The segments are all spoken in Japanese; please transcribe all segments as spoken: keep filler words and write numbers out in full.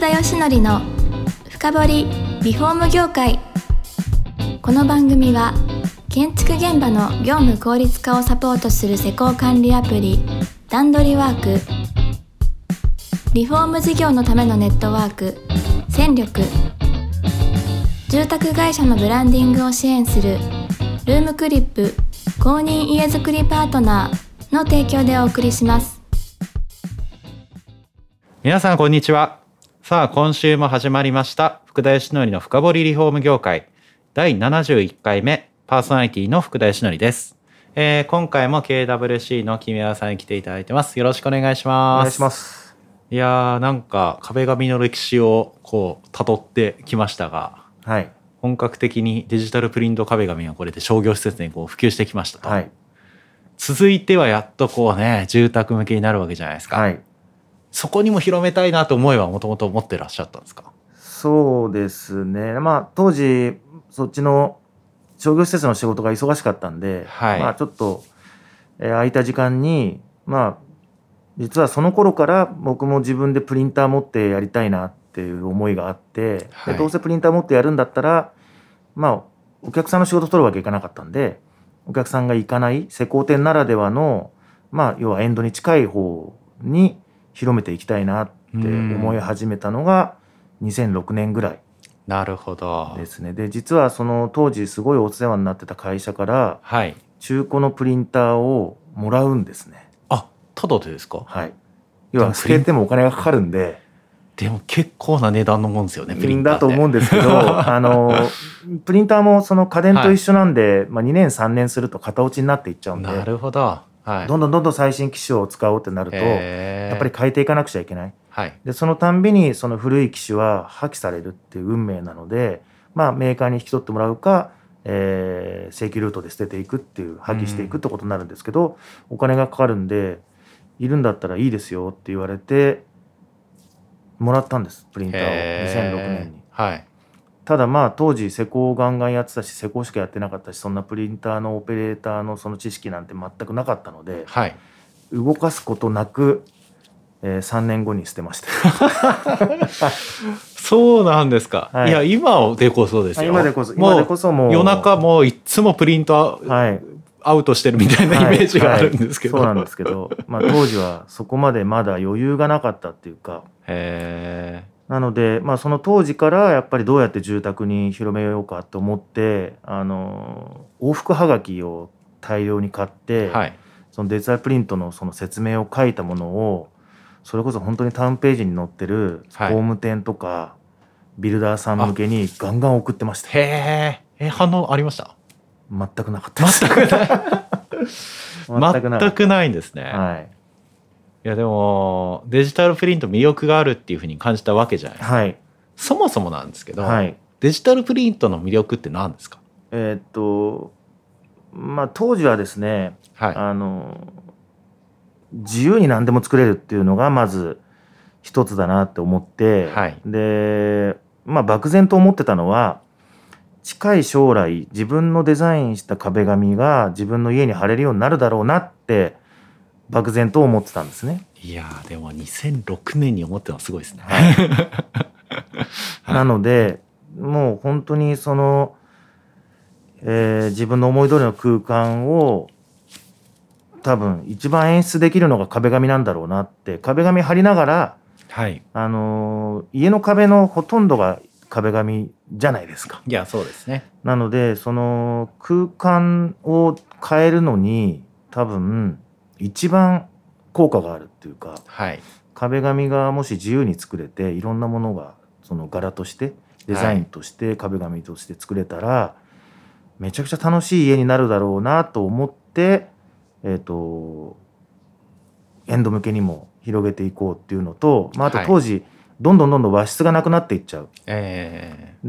田義則の深掘りリフォーム業界。この番組は建築現場の業務効率化をサポートする施工管理アプリ段取りワーク、リフォーム事業のためのネットワーク戦力、住宅会社のブランディングを支援するルームクリップ公認家づくりパートナーの提供でお送りします。皆さんこんにちは。さあ今週も始まりました福田義則の深掘りリフォーム業界だいななじゅういっかいめ、パーソナリティの福田義則です。えー、今回も ケーダブリューシー の木村さんに来ていただいてます。よろしくお願いします。お願いします。いやーなんか壁紙の歴史をこう辿ってきましたが、はい、本格的にデジタルプリント壁紙がこれで商業施設にこう普及してきましたと、はい、続いてはやっとこうね住宅向けになるわけじゃないですか。はい、そこにも広めたいなと思えばもともと持ってらっしゃったんですか？そうですね、まあ、当時そっちの商業施設の仕事が忙しかったんで、はい、まあ、ちょっと、えー、空いた時間に、まあ、実はその頃から僕も自分でプリンター持ってやりたいなっていう思いがあって、はい、でどうせプリンター持ってやるんだったら、まあ、お客さんの仕事取るわけいかなかったんでお客さんが行かない施工店ならではの、まあ、要はエンドに近い方に広めていきたいなって思い始めたのがにせんろくねんぐらいですね。で実はその当時すごいお世話になってた会社から、はい、中古のプリンターをもらうんですね。あ、ただでですか？はい。要は透けてもお金がかかるんで。でも結構な値段のもんですよねプリンターって。だと思うんですけどあのプリンターもその家電と一緒なんで、はい、まあ、にねんさんねんすると型落ちになっていっちゃうんで。なるほど。はい、どんどんどんどん最新機種を使おうってなるとやっぱり変えていかなくちゃいけない、はい、でそのたんびにその古い機種は破棄されるっていう運命なので、まあ、メーカーに引き取ってもらうか、えー、正規ルートで捨てていくっていう破棄していくってことになるんですけど、うん、お金がかかるんでいるんだったらいいですよって言われてもらったんですプリンターをにせんろくねんに、はい、ただまあ当時施工をガンガンやってたし施工しかやってなかったしそんなプリンターのオペレーターのその知識なんて全くなかったので、はい、動かすことなく、えー、さんねんごに捨てましたそうなんですか、はい、いや今でこそですよ。今でこそ、今でこそもう夜中もういつもプリントアウトしてるみたいなイメージがあるんですけど、はいはいはい、そうなんですけど、まあ、当時はそこまでまだ余裕がなかったっていうか、へー、なので、まあ、その当時からやっぱりどうやって住宅に広めようかと思ってあの往復はがきを大量に買って、はい、そのデジタルプリントのその説明を書いたものをそれこそ本当にタウンページに載ってる工務店とかビルダーさん向けにガンガン送ってました。はい、へー、え、反応ありました？全くなかったです。全くない全くない全くないんですね。はい、いやでもデジタルプリント魅力があるっていうふうに感じたわけじゃないですか、はい、そもそもなんですけど、はい、デジタルプリントの魅力って何ですか？えー、っとまあ当時はですね、はい、あの自由に何でも作れるっていうのがまず一つだなって思って、はい、で、まあ、漠然と思ってたのは近い将来自分のデザインした壁紙が自分の家に貼れるようになるだろうなって漠然と思ってたんですね。いやーでもにせんろくねんに思ってたのはすごいですね、はい、なのでもう本当にその、えー、自分の思い通りの空間を多分一番演出できるのが壁紙なんだろうなって壁紙貼りながら、はい、あのー、家の壁のほとんどが壁紙じゃないですか。いやそうですね。なのでその空間を変えるのに多分一番効果があるっていうか、はい、壁紙がもし自由に作れていろんなものがその柄としてデザインとして壁紙として作れたら、はい、めちゃくちゃ楽しい家になるだろうなと思って、えーと、エンド向けにも広げていこうっていうのと、まあ、あと当時、はい、どんどんどんどん和室がなくなっていっちゃう、えー、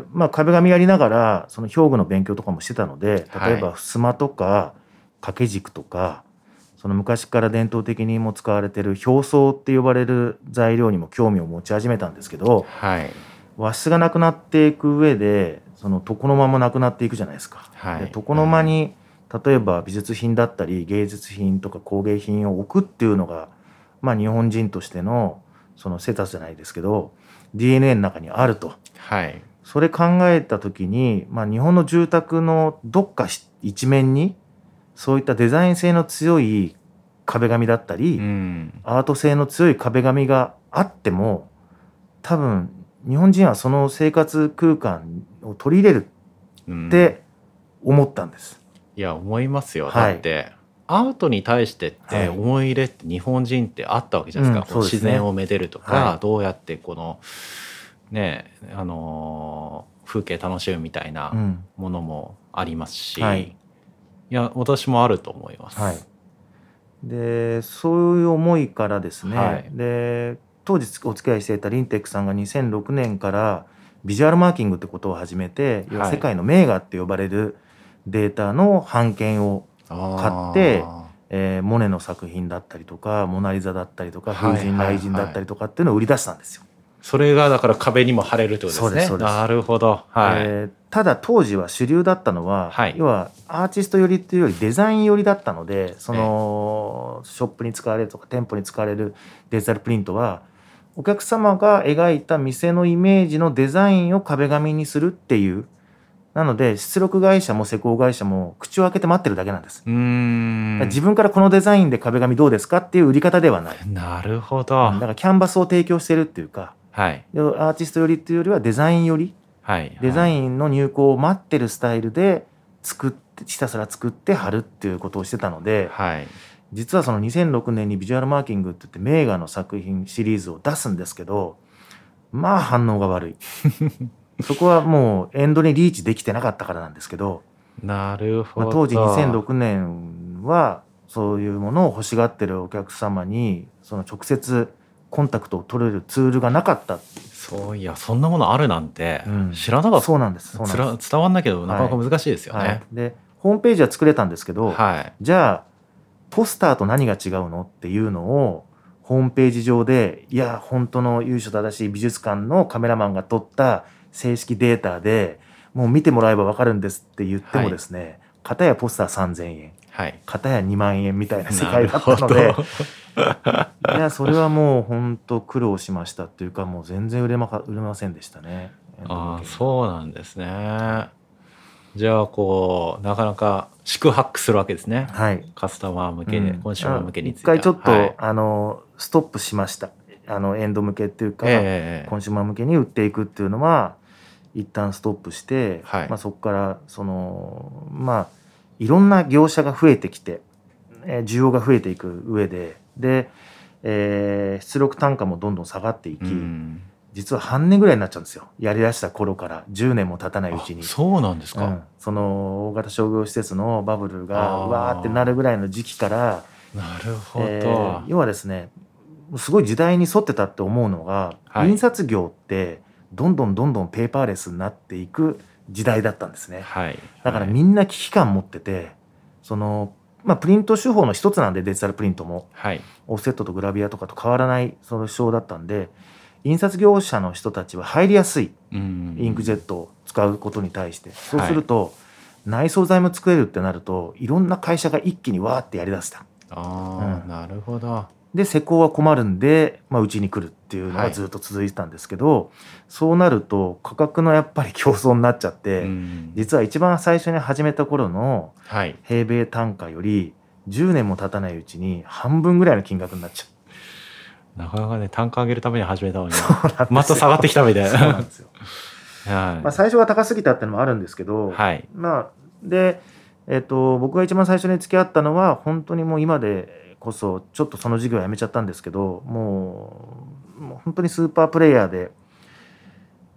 で、まあ、壁紙やりながらその表具の勉強とかもしてたので例えば襖とか掛け軸とかその昔から伝統的にも使われている表層って呼ばれる材料にも興味を持ち始めたんですけど、はい、和室がなくなっていく上でその床の間もなくなっていくじゃないですか、はい、で床の間に、うん、例えば美術品だったり芸術品とか工芸品を置くっていうのが、まあ、日本人としてのそのセタスじゃないですけど ディーエヌエー の中にあると、はい、それ考えた時に、まあ、日本の住宅のどっか一面にそういったデザイン性の強い壁紙だったり、うん、アート性の強い壁紙があっても多分日本人はその生活空間を取り入れるって思ったんです、うん、いや思いますよ、はい、だってアートに対してって思い入れって日本人ってあったわけじゃないですか、はいうんですね、自然をめでるとか、はい、どうやってこの、ねあのー、風景楽しむみたいなものもありますし、うんはい、いや私もあると思います、はい、でそういう思いからですね、はい、で当時お付き合いしていたリンテックさんがにせんろくねんからビジュアルマーキングってことを始めて、はい、世界の名画って呼ばれるデータの版権を買って、えー、モネの作品だったりとかモナリザだったりとか風神雷神だったりとかっていうのを売り出したんですよ、はいはいはい、それがだから壁にも貼れるってことですね。そうですそうです。なるほど、はいえー、ただ当時は主流だったのは、はい、要はアーティスト寄りっていうよりデザイン寄りだったのでその、えー、ショップに使われるとか店舗に使われるデジタルプリントはお客様が描いた店のイメージのデザインを壁紙にするっていうなので出力会社も施工会社も口を開けて待ってるだけなんです。うーん自分からこのデザインで壁紙どうですかっていう売り方ではない。なるほど。だからキャンバスを提供してるっていうか、はい、アーティスト寄りっていうよりはデザイン寄り、はいはい、デザインの入稿を待ってるスタイルで作ってひたすら作って貼るっていうことをしてたので、はい、実はそのにせんろくねんにビジュアルマーキングって言って名画の作品シリーズを出すんですけどまあ反応が悪いそこはもうエンドにリーチできてなかったからなんですけど。なるほど、まあ、当時にせんろくねんはそういうものを欲しがってるお客様にその直接コンタクトを取れるツールがなかった。そういやそんなものあるなんて知らなかった、うん、そうなんですそうなんです。伝わんないけどなかなか難しいですよね、はいはい、でホームページは作れたんですけど、はい、じゃあポスターと何が違うのっていうのをホームページ上でいや本当の由緒正しい美術館のカメラマンが撮った正式データでもう見てもらえば分かるんですって言ってもですね、はい、片やポスターさんぜんえん、はい、片やにまんえんみたいな世界だったのでいやそれはもう本当苦労しましたっていうかもう全然売れま、売れませんでしたね。ああそうなんですね。じゃあこうなかなか宿泊するわけですね、はい、カスタマー向けに、うん、コンシューマー向けについては一回ちょっと、はい、あのストップしました。あのエンド向けっていうか、えー、コンシューマー向けに売っていくっていうのは一旦ストップして、はいまあ、そこからそのまあいろんな業者が増えてきて需要が増えていく上でで、えー、出力単価もどんどん下がっていき、うん、実は半年ぐらいになっちゃうんですよ。やりだした頃からじゅうねんも経たないうちに。そうなんですか、うん、その大型商業施設のバブルがわーってなるぐらいの時期からなるほど、えー、要はですねすごい時代に沿ってたって思うのが、はい、印刷業ってどんどんどんどんペーパーレスになっていく時代だったんですね、はいはい、だからみんな危機感持っててその、まあ、プリント手法の一つなんでデジタルプリントも、はい、オフセットとグラビアとかと変わらないその手法だったんで印刷業者の人たちは入りやすい、うんうん、インクジェットを使うことに対してそうすると、はい、内装材も作れるってなるといろんな会社が一気にわーってやりだした。あ、うん、なるほど。で施工は困るんでまあ、うちに来るっていうのがずっと続いてたんですけど、はい、そうなると価格のやっぱり競争になっちゃって、うん、実は一番最初に始めた頃の平米単価よりじゅうねんも経たないうちに半分ぐらいの金額になっちゃう。なかなかね単価上げるために始めたのにまた下がってきたみたいな。そうなんですよまあ最初が高すぎたってのもあるんですけど、はい、まあで、えっと、僕が一番最初に付き合ったのは本当にもう今でこそちょっとその事業やめちゃったんですけども う, もう本当にスーパープレイヤーで、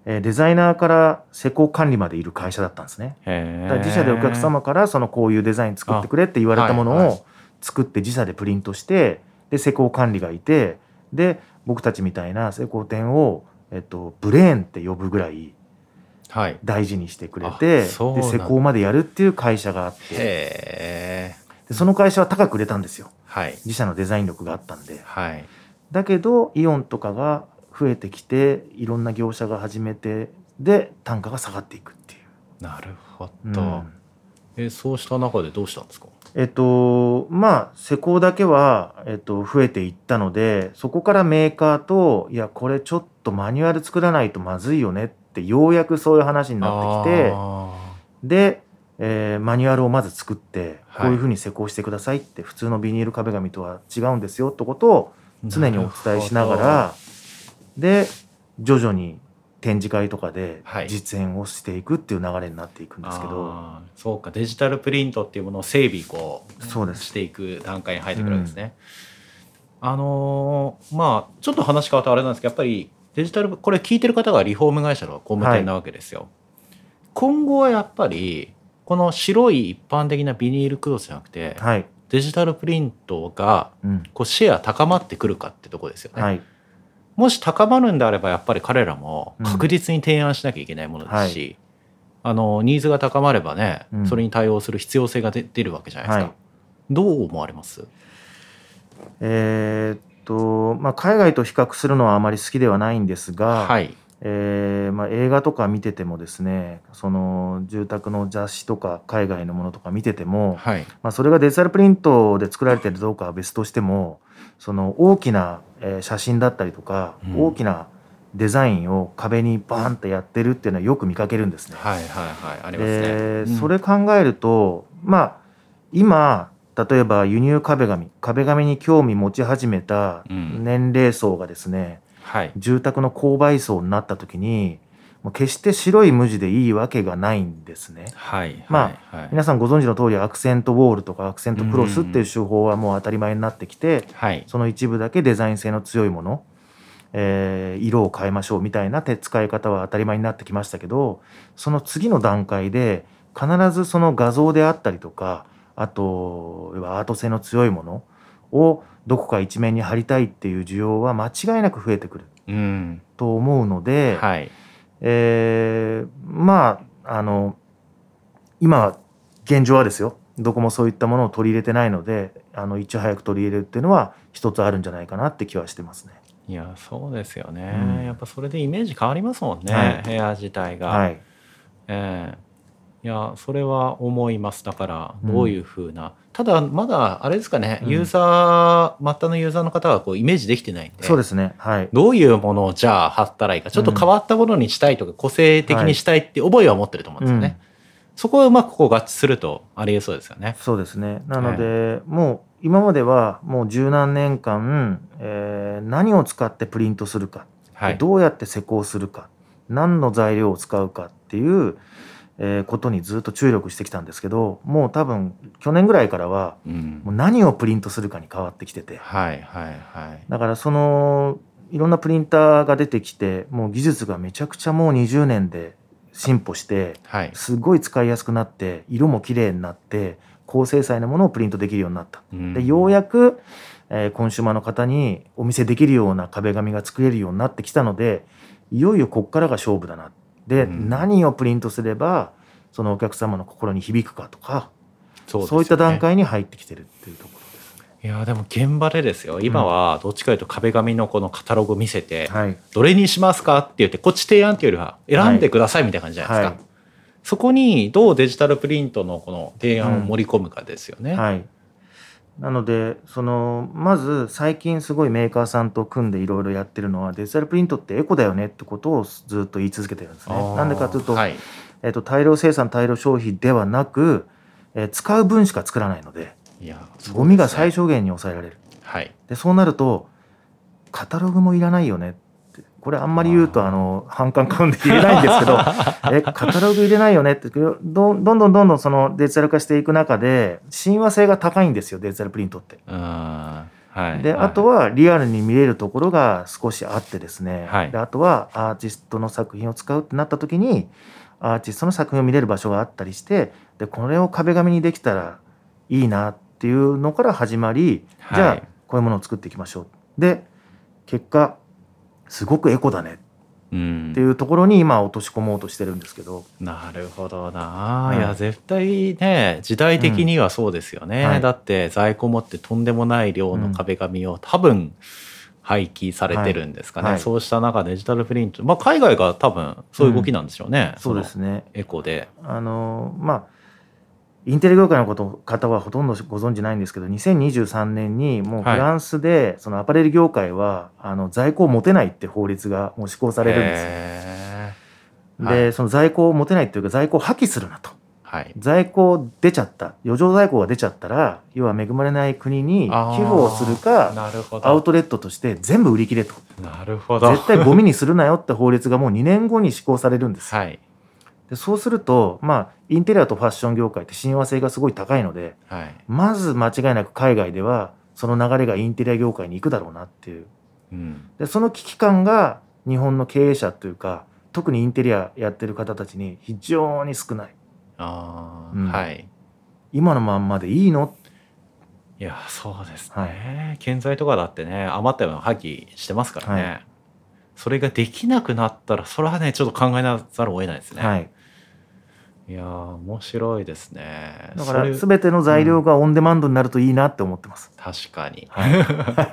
えー、デザイナーから施工管理までいる会社だったんですね。だから自社でお客様からそのこういうデザイン作ってくれって言われたものを作って自社でプリントしてで施工管理がいてで僕たちみたいな施工店を、えっと、ブレーンって呼ぶぐらい大事にしてくれて、はい、で施工までやるっていう会社があってへでその会社は高く売れたんですよ、はい、自社のデザイン力があったんで、はい、だけどイオンとかが増えてきていろんな業者が始めてで単価が下がっていくっていう。なるほど、うん、えー、そうした中でどうしたんですか？えっとまあ、施工だけは、えっと、増えていったので、そこからメーカーと、いやこれちょっとマニュアル作らないとまずいよねってようやくそういう話になってきて、で、えー、マニュアルをまず作って、はい、こういうふうに施工してくださいって、普通のビニール壁紙とは違うんですよってことを常にお伝えしながら、で徐々に展示会とかで実演をしていくっていう流れになっていくんですけど、はい、そうか、デジタルプリントっていうものを整備こうそうですしていく段階に入ってくるんですね、うん、あのー、まあちょっと話変わったあれなんですけど、やっぱりデジタル、これ聞いてる方がリフォーム会社の工務店なわけですよ、はい、今後はやっぱりこの白い一般的なビニールクロスじゃなくて、はい、デジタルプリントがこうシェア高まってくるかってとこですよね、はい、もし高まるんであれば、やっぱり彼らも確実に提案しなきゃいけないものですし、うんはい、あのニーズが高まればね、うん、それに対応する必要性が 出, 出るわけじゃないですか、はい、どう思われます？えーっとまあ、海外と比較するのはあまり好きではないんですが、はい、えーまあ、映画とか見ててもですね、その住宅の雑誌とか海外のものとか見てても、はい、まあ、それがデジタルプリントで作られているどうかは別としても、その大きな写真だったりとか、うん、大きなデザインを壁にバーンとやってるっていうのはよく見かけるんですね。はいはいはい、ありますね、うん、それ考えると、まあ、今例えば輸入壁紙壁紙に興味持ち始めた年齢層がですね、うんはい、住宅の購買層になった時に決して白い無地でいいわけがないんですね、はいはいはい、まあ皆さんご存知の通り、アクセントウォールとかアクセントクロスっていう手法はもう当たり前になってきて、うん、その一部だけデザイン性の強いもの、えー、色を変えましょうみたいな手使い方は当たり前になってきましたけど、その次の段階で必ずその画像であったりとか、あとはアート性の強いものをどこか一面に貼りたいっていう需要は間違いなく増えてくる、うん、と思うので、はい、えー、まああの今現状はですよ、どこもそういったものを取り入れてないので、あのいち早く取り入れるっていうのは一つあるんじゃないかなって気はしてますね。いやそうですよね、うん、やっぱそれでイメージ変わりますもんね、はい、部屋自体が、はい、えー、いやそれは思います。だからどういう風な、うん、ただまだあれですかね、うん、ユーザー末端のユーザーの方はこうイメージできてないんで、そうですね、はい、どういうものをじゃあ貼ったらいいか、ちょっと変わったものにしたいとか、うん、個性的にしたいって覚えは持ってると思うんですよね、うん、そこはうまくこう合致するとありえそうですよね。そうですね、なので、えー、もう今まではもう十何年間、えー、何を使ってプリントするか、はい、どうやって施工するか、何の材料を使うかっていうえー、ことにずっと注力してきたんですけど、もう多分去年ぐらいからはもう何をプリントするかに変わってきてて、うんはいはいはい、だからそのいろんなプリンターが出てきて、もう技術がめちゃくちゃもうにじゅうねんで進歩して、はい、すごい使いやすくなって、色も綺麗になって、高精細なものをプリントできるようになった、うん、でようやく、えー、コンシューマーの方にお見せできるような壁紙が作れるようになってきたので、いよいよここからが勝負だなって、で、うん、何をプリントすればそのお客様の心に響くかとか、そうですよね、そういった段階に入ってきてるっていうところですね。いやでも現場でですよ、今はどっちかというと壁紙のこのカタログを見せて、うん、どれにしますかって言って、こっち提案っていうよりは選んでくださいみたいな感じじゃないですか、はいはい、そこにどうデジタルプリントのこの提案を盛り込むかですよね、うんはい、なのでそのまず最近すごいメーカーさんと組んでいろいろやってるのは、デジタルプリントってエコだよねってことをずっと言い続けてるんですね。なんでかというと、はい、えっと、大量生産大量消費ではなく、え使う分しか作らないので、いやそうですね、ゴミが最小限に抑えられる、はい、でそうなるとカタログもいらないよねって、これあんまり言うとあの反感買うんで言えないんですけどえカタログ入れないよねって、どんどんどんどんどんそのデジタル化していく中で親和性が高いんですよ、デジタルプリントって。あ、はい、で、はい、あとはリアルに見れるところが少しあってですね、はい、であとはアーティストの作品を使うってなった時に、アーティストの作品を見れる場所があったりして、でこれを壁紙にできたらいいなっていうのから始まり、はい、じゃあこういうものを作っていきましょう、で結果すごくエコだねっていうところに今落とし込もうとしてるんですけど、うん、なるほどな、うん、いや絶対ね、時代的にはそうですよね、うんはい、だって在庫持ってとんでもない量の壁紙を多分廃棄されてるんですかね、うんはい、そうした中デジタルプリント、まあ、海外が多分そういう動きなんでしょうね、うん、そうですね、エコで、あの、まあ、インテリ業界のこと方はほとんどご存じないんですけど、にせんにじゅうさんねんにもうフランスでそのアパレル業界はあの在庫を持てないって法律がもう施行されるんですよ。へー。はい、でその在庫を持てないというか在庫を破棄するなと、はい、在庫出ちゃった余剰在庫が出ちゃったら要は恵まれない国に寄付をするかアウトレットとして全部売り切れと。なるほど。絶対ゴミにするなよって法律がもうにねんごに施行されるんですよ。はい。でそうすると、まあ、インテリアとファッション業界って親和性がすごい高いので、はい、まず間違いなく海外ではその流れがインテリア業界に行くだろうなっていう、うん、でその危機感が日本の経営者というか特にインテリアやってる方たちに非常に少ない。あ、うん、はい、今のまんまでいいの。いやそうですね、はい、建材とかだってね余ったような破棄してますからね、はい、それができなくなったらそれはねちょっと考えなざるを得ないですね。はい、いや面白いですね。だから全ての材料がオンデマンドになるといいなって思ってます。うん、確かに、はい、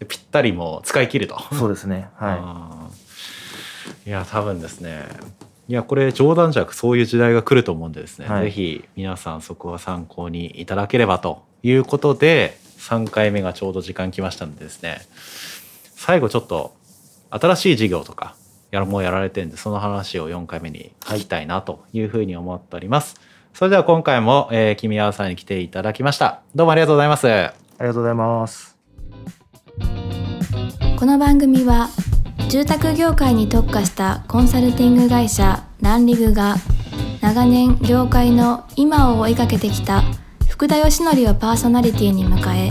でぴったりも使い切ると。そうですね、はい、いや多分ですね、いやこれ冗談じゃなくそういう時代が来ると思うんでですね、はい、ぜひ皆さんそこは参考にいただければということでさんかいめがちょうど時間きましたのでですね、最後ちょっと新しい事業とかやらもうやられてるんでその話をよんかいめに聞きたいなというふうに思っております。はい、それでは今回も、えー、君あわさんに来ていただきました。どうもありがとうございます。ありがとうございます。この番組は住宅業界に特化したコンサルティング会社ランリグが長年業界の今を追いかけてきた福田義則をパーソナリティに迎え、